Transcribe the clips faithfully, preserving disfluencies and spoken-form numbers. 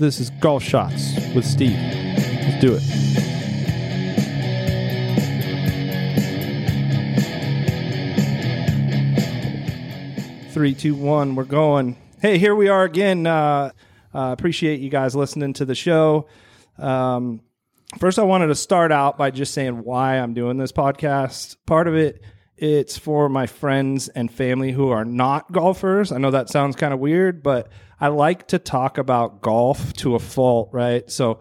This is Golf Shots with Steve. Let's do it. Three, two, one, we're going. Hey, here we are again. Uh, uh, appreciate you guys listening to the show. Um, first, I wanted to start out by just saying why I'm doing this podcast. Part of it, it's for my friends and family who are not golfers. I know that sounds kind of weird, but I like to talk about golf to a fault, right? So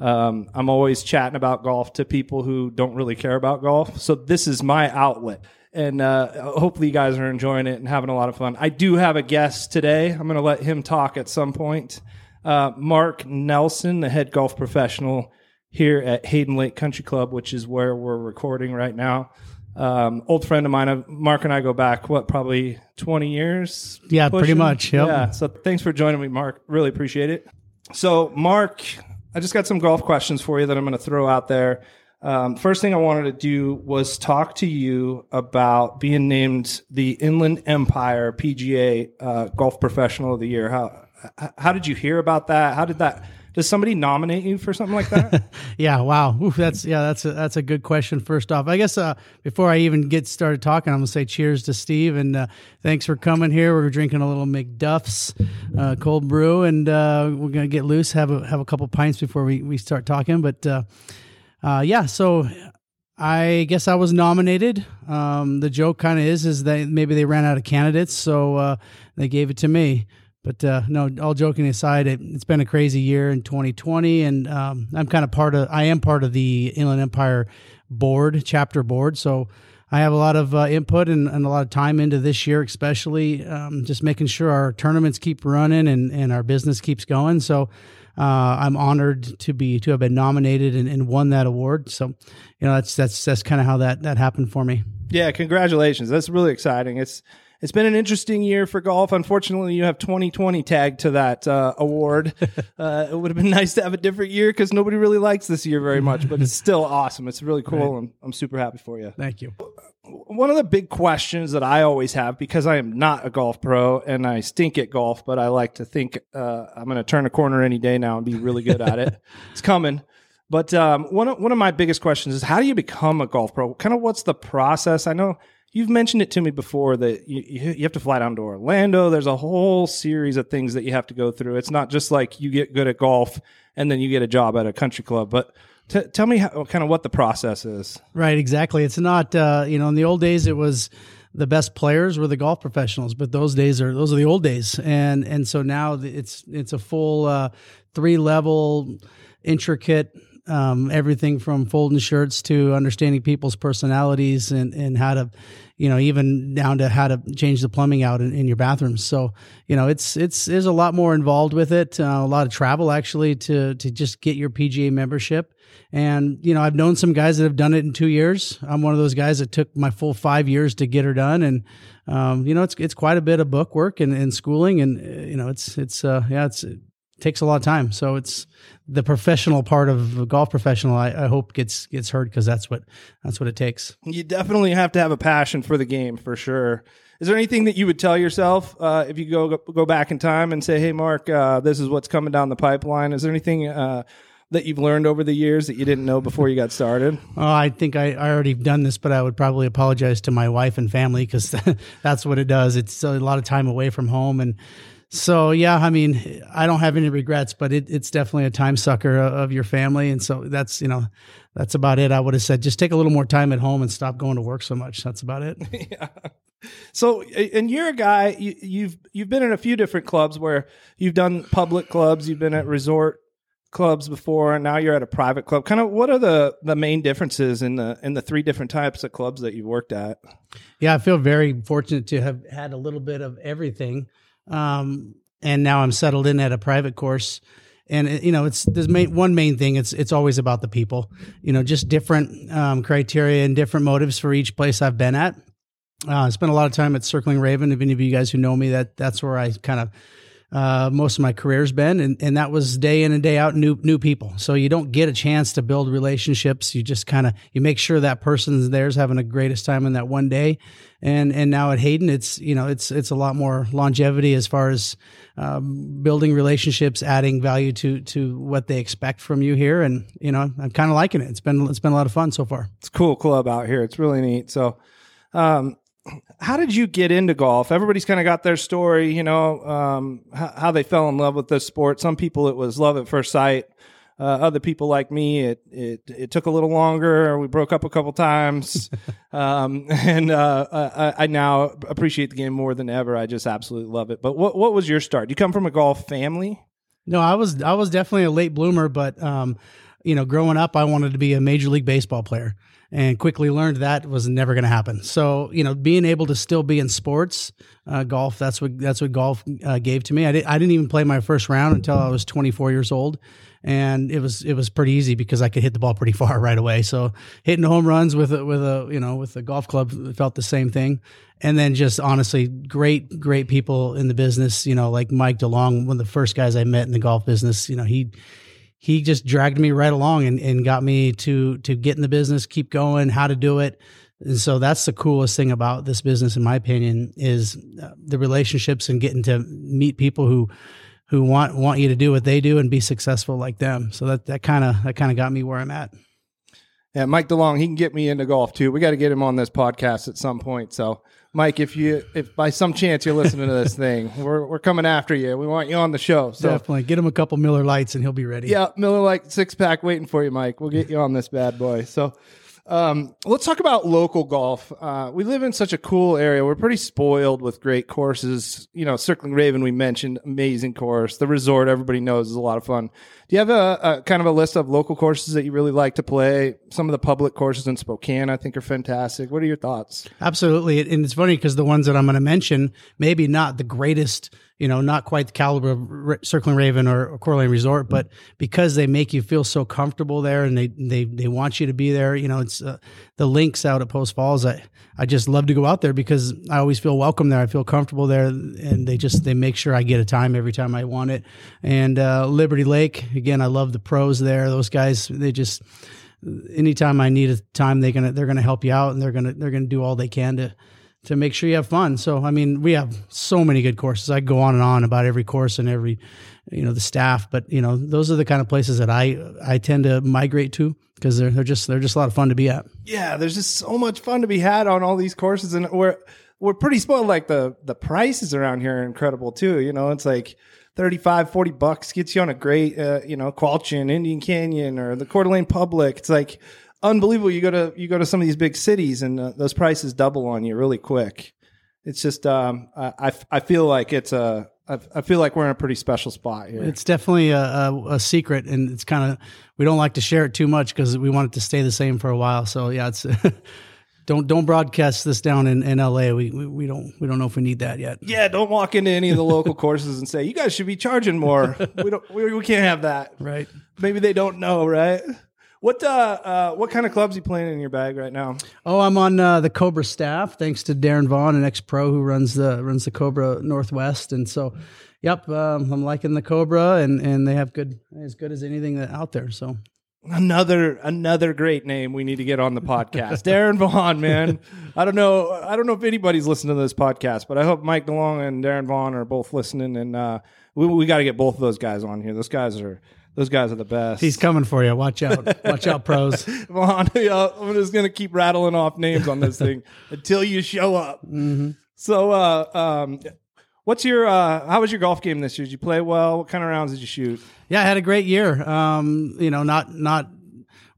um, I'm always chatting about golf to people who don't really care about golf. So this is my outlet. And uh, hopefully you guys are enjoying it and having a lot of fun. I do have a guest today. I'm going to let him talk at some point. Uh, Mark Nelson, the head golf professional here at Hayden Lake Country Club, which is where we're recording right now. Um, old friend of mine. Mark and I go back, what, probably twenty years? Yeah, pushing? Pretty much. Yep. Yeah. So thanks for joining me, Mark. Really appreciate it. So, Mark, I just got some golf questions for you that I'm going to throw out there. Um, first thing I wanted to do was talk to you about being named the Inland Empire P G A uh, Golf Professional of the Year. How how did you hear about that? How did that? Does somebody nominate you for something like that? Yeah, wow. Oof, that's yeah, that's a, that's a good question. First off, I guess uh, before I even get started talking, I'm gonna say cheers to Steve and uh, thanks for coming here. We're drinking a little McDuff's uh, cold brew, and uh, we're gonna get loose, have a have a couple pints before we we start talking, but. Uh, Uh, yeah, so I guess I was nominated. Um, the joke kind of is is that maybe they ran out of candidates, so uh, they gave it to me. But uh, no, all joking aside, it, it's been a crazy year in twenty twenty, and um, I'm kind of part of. I am part of the Inland Empire board, chapter board, so I have a lot of uh, input and, and a lot of time into this year, especially um, just making sure our tournaments keep running and, and our business keeps going. So. Uh, I'm honored to be to have been nominated and, and won that award. So, you know, that's that's that's kind of how that that happened for me. Yeah, congratulations. That's really exciting. It's it's been an interesting year for golf. Unfortunately, you have twenty twenty tagged to that uh, award. uh, it would have been nice to have a different year because nobody really likes this year very much, but it's still awesome. It's really cool. Right. I'm, I'm super happy for you. Thank you. One of the big questions that I always have, because I am not a golf pro and I stink at golf, but I like to think uh, I'm going to turn a corner any day now and be really good at it. It's coming. But um, one of, one of my biggest questions is, how do you become a golf pro? Kind of what's the process? I know you've mentioned it to me before that you, you have to fly down to Orlando. There's a whole series of things that you have to go through. It's not just like you get good at golf and then you get a job at a country club, but T- tell me how, kind of what the process is. Right, exactly. It's not, uh, you know, in the old days it was the best players were the golf professionals, but those days are those are the old days, and and so now it's it's a full uh, three level, intricate. Um, everything from folding shirts to understanding people's personalities and, and how to, you know, even down to how to change the plumbing out in, in your bathrooms. So, you know, it's, it's, there's a lot more involved with it. Uh, a lot of travel actually to, to just get your P G A membership. And, you know, I've known some guys that have done it in two years. I'm one of those guys that took my full five years to get her done. And, um, you know, it's, it's quite a bit of book work and, and schooling and, uh, you know, it's, it's, uh, yeah, it's, it takes a lot of time. So it's, the professional part of a golf professional, I, I hope gets, gets heard. Cause that's what, that's what it takes. You definitely have to have a passion for the game for sure. Is there anything that you would tell yourself, uh, if you go, go back in time and say, hey Mark, uh, this is what's coming down the pipeline. Is there anything, uh, that you've learned over the years that you didn't know before you got started? Oh, I think I, I already done this, but I would probably apologize to my wife and family because that's what it does. It's a lot of time away from home. And, So, yeah, I mean, I don't have any regrets, but it, it's definitely a time sucker of your family. And so that's, you know, that's about it. I would have said, just take a little more time at home and stop going to work so much. That's about it. Yeah. So, and you're a guy, you, you've, you've been in a few different clubs where you've done public clubs, you've been at resort clubs before, and now you're at a private club. Kind of what are the, the main differences in the in the three different types of clubs that you've worked at? Yeah, I feel very fortunate to have had a little bit of everything. Um, and now I'm settled in at a private course and it, you know, it's, there's main, one main thing. It's, it's always about the people, you know, just different, um, criteria and different motives for each place I've been at. Uh, I spent a lot of time at Circling Raven. If any of you guys who know me, that that's where I kind of, uh, most of my career's been. And, and that was day in and day out, new, new people. So you don't get a chance to build relationships. You just kind of, you make sure that person's there's having the greatest time in that one day. And, and now at Hayden, it's, you know, it's, it's a lot more longevity as far as, um, building relationships, adding value to, to what they expect from you here. And, you know, I'm kind of liking it. It's been, it's been a lot of fun so far. It's a cool club out here. It's really neat. So, um, how did you get into golf? Everybody's kind of got their story, you know, um, how, how they fell in love with this sport. Some people, it was love at first sight. Uh, other people like me, it, it, it took a little longer. We broke up a couple times. um, and, uh, I, I now appreciate the game more than ever. I just absolutely love it. But what, what was your start? You come from a golf family? No, I was, I was definitely a late bloomer, but, um, you know, growing up, I wanted to be a Major League Baseball player. And quickly learned that was never going to happen. So, you know, being able to still be in sports, uh, golf, that's what that's what golf uh, gave to me. I, di- I didn't even play my first round until I was twenty-four years old. And it was it was pretty easy because I could hit the ball pretty far right away. So hitting home runs with a, with a you know with a golf club felt the same thing. And then just honestly, great great people in the business. You know, like Mike DeLong, one of the first guys I met in the golf business. You know, he. He just dragged me right along and, and got me to, to get in the business, keep going, how to do it. And so that's the coolest thing about this business, in my opinion, is the relationships and getting to meet people who, who want, want you to do what they do and be successful like them. So that, that kind of, that kind of got me where I'm at. Yeah. Mike DeLong, he can get me into golf too. We got to get him on this podcast at some point. So Mike, if you, if by some chance you're listening to this thing, we're we're coming after you. We want you on the show. So. Definitely. Get him a couple Miller Lights and he'll be ready. Yeah. Miller Lite six pack waiting for you, Mike. We'll get you on this bad boy. So um, let's talk about local golf. Uh, we live in such a cool area. We're pretty spoiled with great courses. You know, Circling Raven, we mentioned, amazing course. The resort, everybody knows, is a lot of fun. Do you have a, a kind of a list of local courses that you really like to play? Some of the public courses in Spokane, I think, are fantastic. What are your thoughts? Absolutely. And it's funny because the ones that I'm going to mention, maybe not the greatest, you know, not quite the caliber of R- Circling Raven or, or Coraline Resort, but because they make you feel so comfortable there and they they, they want you to be there, you know, it's uh, the links out at Post Falls. I, I just love to go out there because I always feel welcome there. I feel comfortable there and they just, they make sure I get a time every time I want it. And uh, Liberty Lake, again, I love the pros there. Those guys, they just, anytime I need a time, they're gonna they're gonna help you out, and they're gonna they're gonna do all they can to to make sure you have fun. So I mean, we have so many good courses. I go on and on about every course and every, you know, the staff. But you know, those are the kind of places that I I tend to migrate to because they're they're just they're just a lot of fun to be at. Yeah, there's just so much fun to be had on all these courses, and we're we're pretty spoiled. Like the the prices around here are incredible too. You know, it's like thirty-five, forty bucks gets you on a great, uh, you know, Qualchin, Indian Canyon, or the Coeur d'Alene Public. It's like unbelievable. You go to, you go to some of these big cities and uh, those prices double on you really quick. It's just, um, I, I feel like it's a, I feel like we're in a pretty special spot here. It's definitely a, a, a secret, and it's kind of, we don't like to share it too much because we want it to stay the same for a while. So yeah, it's, Don't don't broadcast this down in, in L A. We, we we don't we don't know if we need that yet. Yeah, don't walk into any of the local courses and say you guys should be charging more. We don't we, we can't have that. Right? Maybe they don't know. Right? What uh, uh what kind of clubs are you playing in your bag right now? Oh, I'm on uh, the Cobra staff, thanks to Darren Vaughn, an ex-pro who runs the runs the Cobra Northwest, and so yep, um, I'm liking the Cobra, and, and they have good as good as anything that out there. So. Another another great name we need to get on the podcast. Darren Vaughn, man. I don't know I don't know if anybody's listening to this podcast, but I hope Mike DeLong and Darren Vaughn are both listening, and uh, we we got to get both of those guys on here. Those guys are those guys are the best. He's coming for you. Watch out. Watch out, pros. Vaughn, I'm just going to keep rattling off names on this thing until you show up. Mm-hmm. So uh um What's your, uh, how was your golf game this year? Did you play well? What kind of rounds did you shoot? Yeah, I had a great year. Um, you know, not, not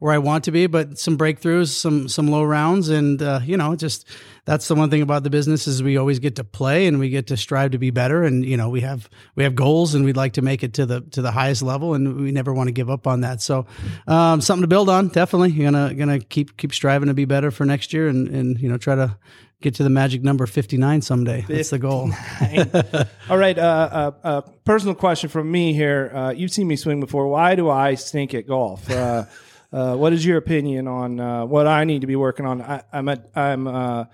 where I want to be, but some breakthroughs, some, some low rounds. And, uh, you know, just, that's the one thing about the business is we always get to play and we get to strive to be better. And, you know, we have, we have goals and we'd like to make it to the, to the highest level, and we never want to give up on that. So, um, something to build on. Definitely. You're gonna, gonna keep, keep striving to be better for next year and, and, you know, try to get to the magic number fifty-nine someday. That's the goal. All right. Uh, uh, uh, personal question from me here. Uh, you've seen me swing before. Why do I stink at golf? Uh, uh, what is your opinion on uh, what I need to be working on? I, I'm a, I'm uh,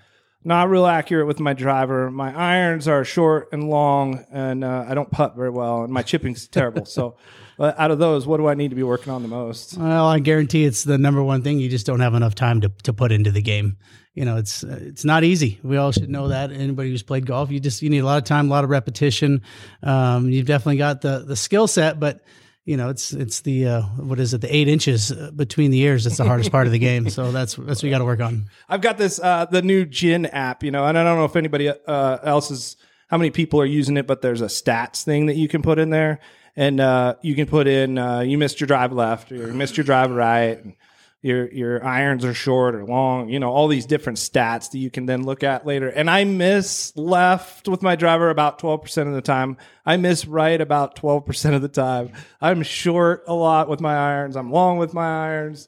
not real accurate with my driver. My irons are short and long, and uh, I don't putt very well, and my chipping's terrible. So uh, out of those, what do I need to be working on the most? Well, I guarantee it's the number one thing. You just don't have enough time to, to put into the game. You know, it's uh, it's not easy. We all should know that. Anybody who's played golf, you just you need a lot of time, a lot of repetition. Um, you've definitely got the the skill set, but you know, it's it's the uh, what is it? The eight inches between the ears. That's the hardest part of the game. So that's that's what you got to work on. I've got this uh, the new Gin app, you know, and I don't know if anybody uh, else is how many people are using it, but there's a stats thing that you can put in there, and uh, you can put in uh, you missed your drive left, or you missed your drive right, and your your irons are short or long, you know, all these different stats that you can then look at later. And I miss left with my driver about twelve percent of the time. I miss right about twelve percent of the time. I'm short a lot with my irons. I'm long with my irons.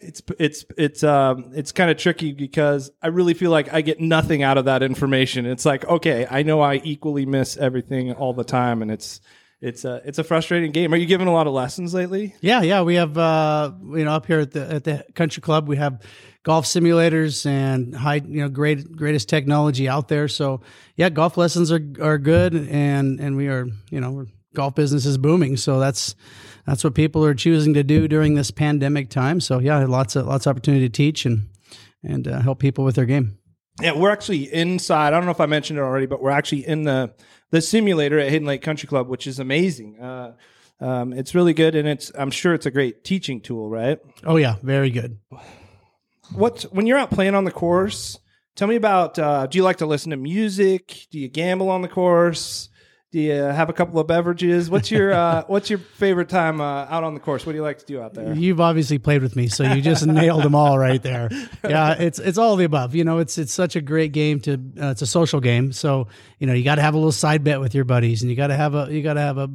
It's it's it's um it's kind of tricky because I really feel like I get nothing out of that information. It's like, okay, I know I equally miss everything all the time, and it's It's a it's a frustrating game. Are you giving a lot of lessons lately? Yeah, yeah. We have uh, you know, up here at the at the country club, we have golf simulators and high you know great greatest technology out there. So yeah, golf lessons are are good, and and we are you know we're, golf business is booming. So that's that's what people are choosing to do during this pandemic time. So yeah, lots of lots of opportunity to teach and and uh, help people with their game. Yeah, we're actually inside. I don't know if I mentioned it already, but we're actually in the. The simulator at Hayden Lake Country Club, which is amazing. Uh, um, it's really good, and it's I'm sure it's a great teaching tool, right? Oh, yeah, very good. What when you're out playing on the course, tell me about, uh, do you like to listen to music? Do you gamble on the course? Do you have a couple of beverages? What's your uh, what's your favorite time uh, out on the course? What do you like to do out there? You've obviously played with me, so you just nailed them all right there. Yeah, it's it's all of the above. You know, it's it's such a great game to uh, it's a social game. So you know, you got to have a little side bet with your buddies, and you got to have a you got to have a,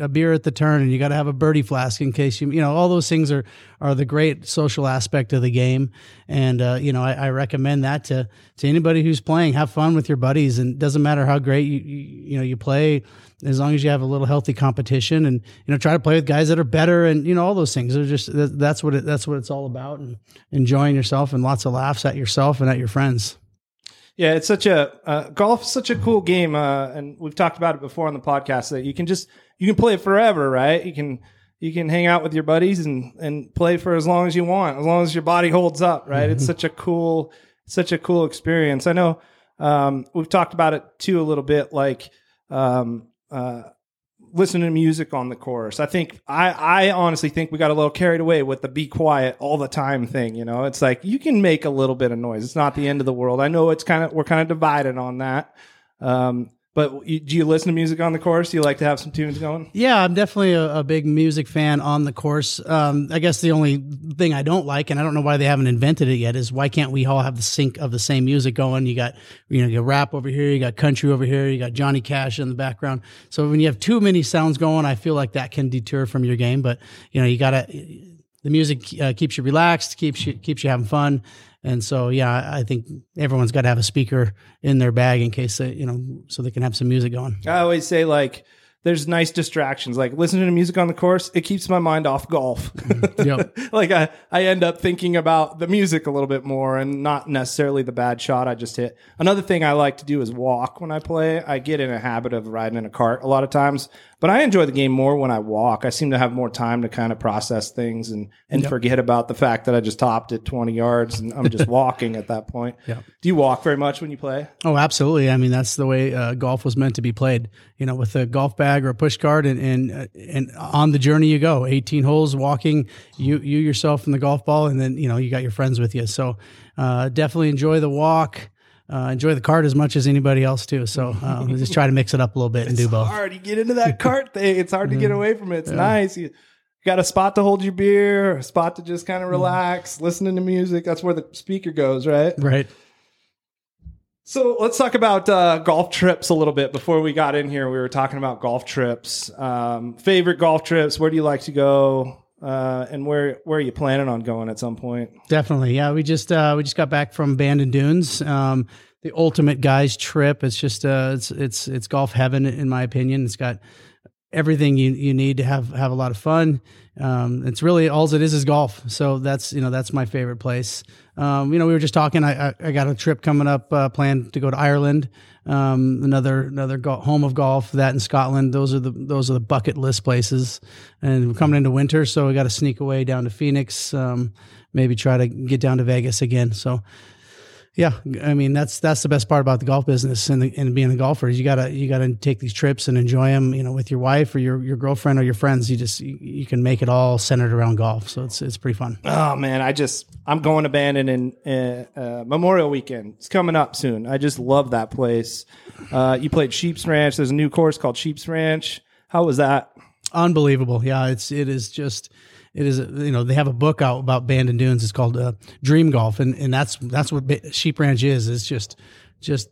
a beer at the turn, and you got to have a birdie flask in case you you know all those things are are the great social aspect of the game. And uh, you know, I, I recommend that to to anybody who's playing. Have fun with your buddies, and it doesn't matter how great you you, you know you play. Play, as long as you have a little healthy competition, and you know, try to play with guys that are better, and you know, all those things. They're just that's what it, that's what it's all about, and enjoying yourself, and lots of laughs at yourself and at your friends. Yeah, it's such a uh, golf, such a cool game, uh, and we've talked about it before on the podcast that you can just you can play it forever, right? You can you can hang out with your buddies and and play for as long as you want, as long as your body holds up, right? Mm-hmm. It's such a cool such a cool experience. I know um, we've talked about it too a little bit, like. Um, uh, listen to music on the course. I think, I, I honestly think we got a little carried away with the be quiet all the time thing. You know, it's like, you can make a little bit of noise. It's not the end of the world. I know it's kind of, we're kind of divided on that. Um, But do you listen to music on the course? Do you like to have some tunes going? Yeah, I'm definitely a, a big music fan on the course. Um, I guess the only thing I don't like, and I don't know why they haven't invented it yet, is why can't we all have the sync of the same music going? You got, you know, you got rap over here, you got country over here, you got Johnny Cash in the background. So when you have too many sounds going, I feel like that can deter from your game. But, you know, you got to, the music uh, keeps you relaxed, keeps you, keeps you having fun. And so, yeah, I think everyone's got to have a speaker in their bag in case they, you know, so they can have some music going. I always say, like, there's nice distractions. Like, listening to music on the course, it keeps my mind off golf. Yep. Like, I, I end up thinking about the music a little bit more and not necessarily the bad shot I just hit. Another thing I like to do is walk when I play. I get in a habit of riding in a cart a lot of times. But I enjoy the game more when I walk. I seem to have more time to kind of process things and, and yep. forget about the fact that I just topped it twenty yards and I'm just walking at that point. Yep. Do you walk very much when you play? Oh, absolutely. I mean, that's the way uh, golf was meant to be played, you know, with a golf bag or a push cart and and, uh, and on the journey you go, eighteen holes walking, you, you yourself and the golf ball, and then, you know, you got your friends with you. So uh, definitely enjoy the walk. Uh, enjoy the cart as much as anybody else too. So uh, we just try to mix it up a little bit and do both. It's hard. You get into that cart thing. It's hard to get away from it. It's yeah. nice. You got a spot to hold your beer, a spot to just kind of relax, mm. listening to music. That's where the speaker goes, right? Right. So let's talk about uh, golf trips a little bit. Before we got in here, we were talking about golf trips. Um, favorite golf trips. Where do you like to go? Uh, and where, where are you planning on going at some point? Definitely. Yeah. We just, uh, we just got back from Bandon Dunes. Um, the ultimate guys trip. It's just, uh, it's, it's, it's golf heaven in my opinion. It's got everything you, you need to have, have a lot of fun. Um, it's really, all it is is golf. So that's, you know, that's my favorite place. Um, you know, we were just talking, I, I, I got a trip coming up, uh, planned to go to Ireland. Um, another, another go- home of golf, that in Scotland. Those are the, those are the bucket list places, and we're coming into winter. So we got to sneak away down to Phoenix, um, maybe try to get down to Vegas again. So, yeah, I mean, that's that's the best part about the golf business and the, and being a golfer is you gotta you gotta take these trips and enjoy them, you know, with your wife or your, your girlfriend or your friends. You just you, you can make it all centered around golf, so it's it's pretty fun. Oh man, I just I'm going to Bandon in uh, uh, Memorial Weekend. It's coming up soon. I just love that place. Uh, you played Sheep's Ranch. There's a new course called Sheep's Ranch. How was that? Unbelievable. Yeah, it's it is just. It is, you know, they have a book out about Bandon Dunes. It's called uh, Dream Golf, and, and that's that's what Sheep Ranch is. It's just just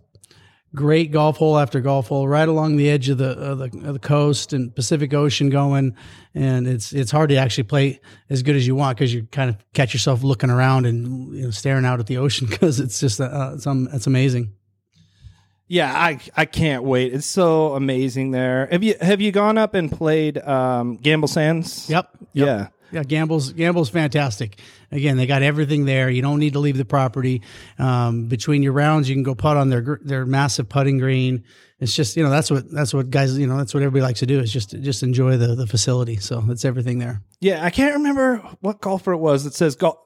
great golf hole after golf hole, right along the edge of the of the, of the coast and Pacific Ocean going, and it's it's hard to actually play as good as you want because you kind of catch yourself looking around and, you know, staring out at the ocean because it's just uh, it's um, it's amazing. Yeah, I I can't wait. It's so amazing there. Have you have you gone up and played um, Gamble Sands? Yep. yep. Yeah. Yeah, Gamble's Gamble's fantastic. Again, they got everything there. You don't need to leave the property. Um, between your rounds, you can go putt on their their massive putting green. It's just, you know, that's what that's what guys, you know, that's what everybody likes to do is just just enjoy the the facility. So it's everything there. Yeah, I can't remember what golfer it was that says golf.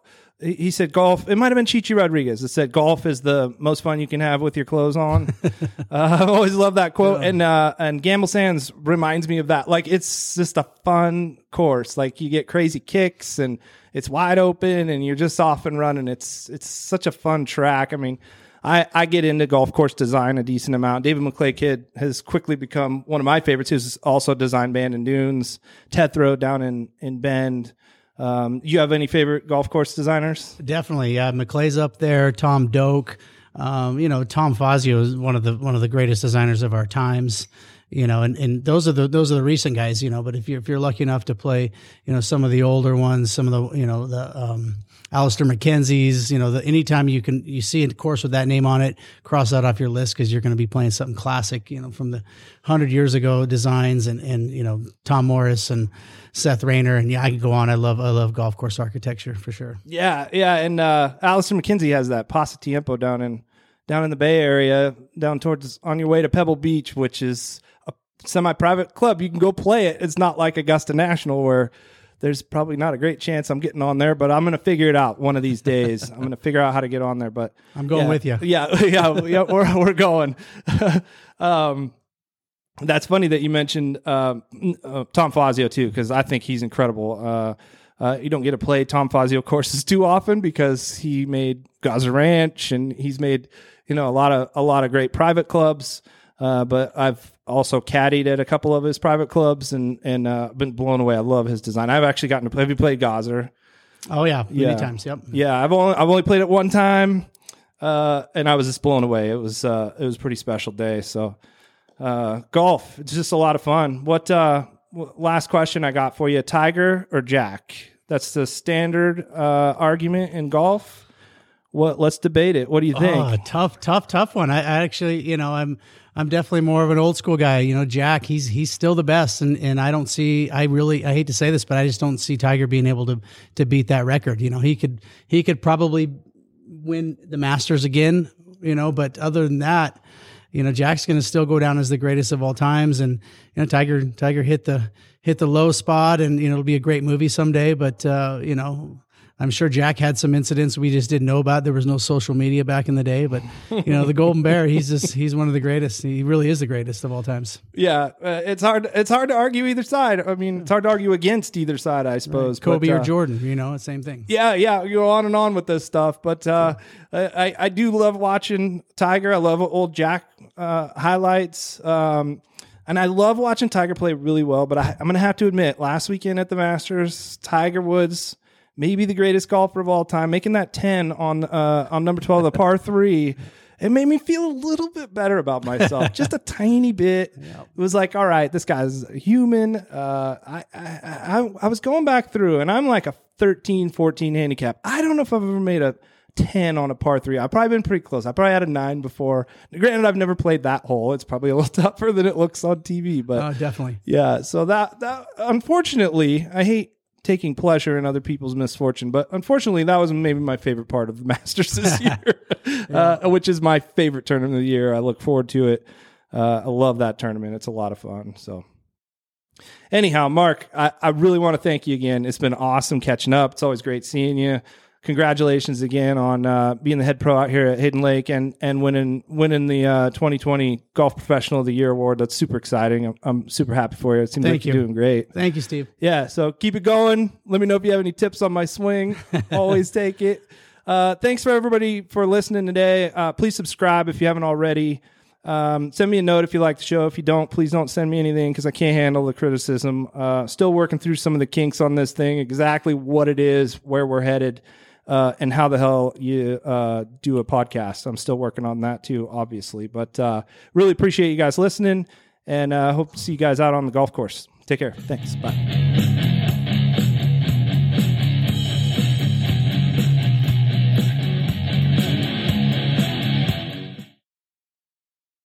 He said golf. It might have been Chi Chi Rodriguez that said golf is the most fun you can have with your clothes on. uh, I've always loved that quote. Yeah. And uh, and Gamble Sands reminds me of that. Like, it's just a fun course. Like, you get crazy kicks and it's wide open and you're just off and running. It's it's such a fun track. I mean, I, I get into golf course design a decent amount. David McClay Kidd has quickly become one of my favorites, who's also designed Bandon Dunes, Tethro down in, in Bend. Um, you have any favorite golf course designers? Definitely. Yeah. McClay's up there. Tom Doak, um, you know, Tom Fazio is one of the, one of the greatest designers of our times, you know, and, and those are the, those are the recent guys, you know, but if you're, if you're lucky enough to play, you know, some of the older ones, some of the, you know, the, um, Alistair McKenzie's, you know, the, anytime you can, you see a course with that name on it, cross that off your list because you're going to be playing something classic, you know, from the hundred years ago designs and, and, you know, Tom Morris and Seth Raynor. And yeah, I could go on. I love, I love golf course architecture for sure. Yeah. Yeah. And, uh, Alistair McKenzie has that Pasatiempo down in, down in the Bay Area, down towards on your way to Pebble Beach, which is a semi-private club. You can go play it. It's not like Augusta National where there's probably not a great chance I'm getting on there, but I'm going to figure it out one of these days. I'm going to figure out how to get on there, but I'm going yeah, with you. Yeah. Yeah. yeah we're, we're going. um, that's funny that you mentioned, um, uh, Tom Fazio too, cause I think he's incredible. Uh, uh, you don't get to play Tom Fazio courses too often because he made Gaza Ranch and he's made, you know, a lot of, a lot of great private clubs. Uh, but I've also caddied at a couple of his private clubs and, and, uh, been blown away. I love his design. I've actually gotten to play. Have you played Gosser? Oh yeah. Many yeah. times. Yep. Yeah. I've only, I've only played it one time. Uh, and I was just blown away. It was, uh, it was a pretty special day. So, uh, golf, it's just a lot of fun. What, uh, last question I got for you, Tiger or Jack? That's the standard, uh, argument in golf. What? Let's debate it. What do you think? Oh, tough, tough, tough one. I, I actually, you know, I'm, I'm definitely more of an old school guy. You know, Jack, he's, he's still the best. And, and I don't see, I really, I hate to say this, but I just don't see Tiger being able to, to beat that record. You know, he could, he could probably win the Masters again, you know, but other than that, you know, Jack's going to still go down as the greatest of all times. And, you know, Tiger, Tiger hit the, hit the low spot and, you know, it'll be a great movie someday, but, uh, you know, I'm sure Jack had some incidents we just didn't know about. There was no social media back in the day, but you know, the Golden Bear, he's just, he's one of the greatest. He really is the greatest of all times. Yeah. Uh, it's hard. It's hard to argue either side. I mean, it's hard to argue against either side, I suppose. Right. Kobe but, or uh, Jordan, you know, same thing. Yeah. Yeah. You go on and on with this stuff, but uh, I, I do love watching Tiger. I love old Jack uh, highlights. Um, And I love watching Tiger play really well, but I, I'm going to have to admit last weekend at the Masters, Tiger Woods, maybe the greatest golfer of all time, making that ten on uh, on number twelve, the par three, it made me feel a little bit better about myself, just a tiny bit. Yep. It was like, all right, this guy's human. Uh, I, I I I was going back through, and I'm like a thirteen, fourteen handicap. I don't know if I've ever made a ten on a par three. I've probably been pretty close. I probably had a nine before. Granted, I've never played that hole. It's probably a little tougher than it looks on T V, but uh, definitely. Yeah. So that, that, unfortunately, I hate taking pleasure in other people's misfortune, but unfortunately, that was maybe my favorite part of the Masters this year, yeah. uh, which is my favorite tournament of the year. I look forward to it. Uh, I love that tournament. It's a lot of fun. So anyhow, Mark, I, I really want to thank you again. It's been awesome catching up. It's always great seeing you. Congratulations again on uh, being the head pro out here at Hayden Lake and and winning winning the uh, twenty twenty Golf Professional of the Year award. That's super exciting. I'm, I'm super happy for you. It seems Thank like you. You're doing great. Thank you, Steve. Yeah, so keep it going. Let me know if you have any tips on my swing. Always take it. Uh, thanks for everybody for listening today. Uh, please subscribe if you haven't already. Um, send me a note if you like the show. If you don't, please don't send me anything because I can't handle the criticism. Uh, still working through some of the kinks on this thing, exactly what it is, where we're headed. Uh, and how the hell you uh, do a podcast. I'm still working on that too, obviously. But uh, really appreciate you guys listening, and uh, hope to see you guys out on the golf course. Take care. Thanks. Bye.